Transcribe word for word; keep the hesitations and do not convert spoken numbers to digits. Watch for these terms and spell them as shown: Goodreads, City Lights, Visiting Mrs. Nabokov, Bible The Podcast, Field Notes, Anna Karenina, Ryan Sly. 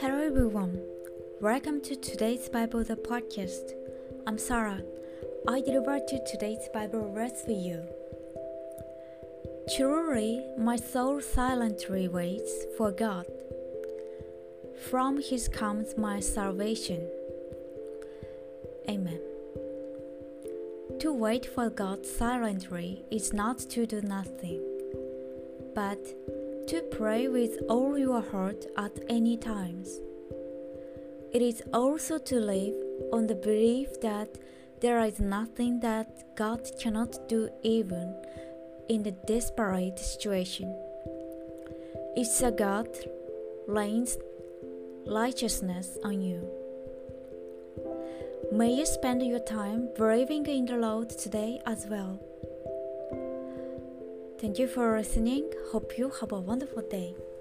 Hello everyone, welcome to today's Bible The Podcast. I'm Sarah. I deliver to today's Bible verse for you. Truly, my soul silently waits for God. From His comes my salvation. Amen.To wait for God silently is not to do nothing, but to pray with all your heart at any times. It is also to live on the belief that there is nothing that God cannot do even in the desperate situation. If the God rains righteousness on you.May you spend your time believing in the Lord today as well. Thank you for listening. Hope you have a wonderful day.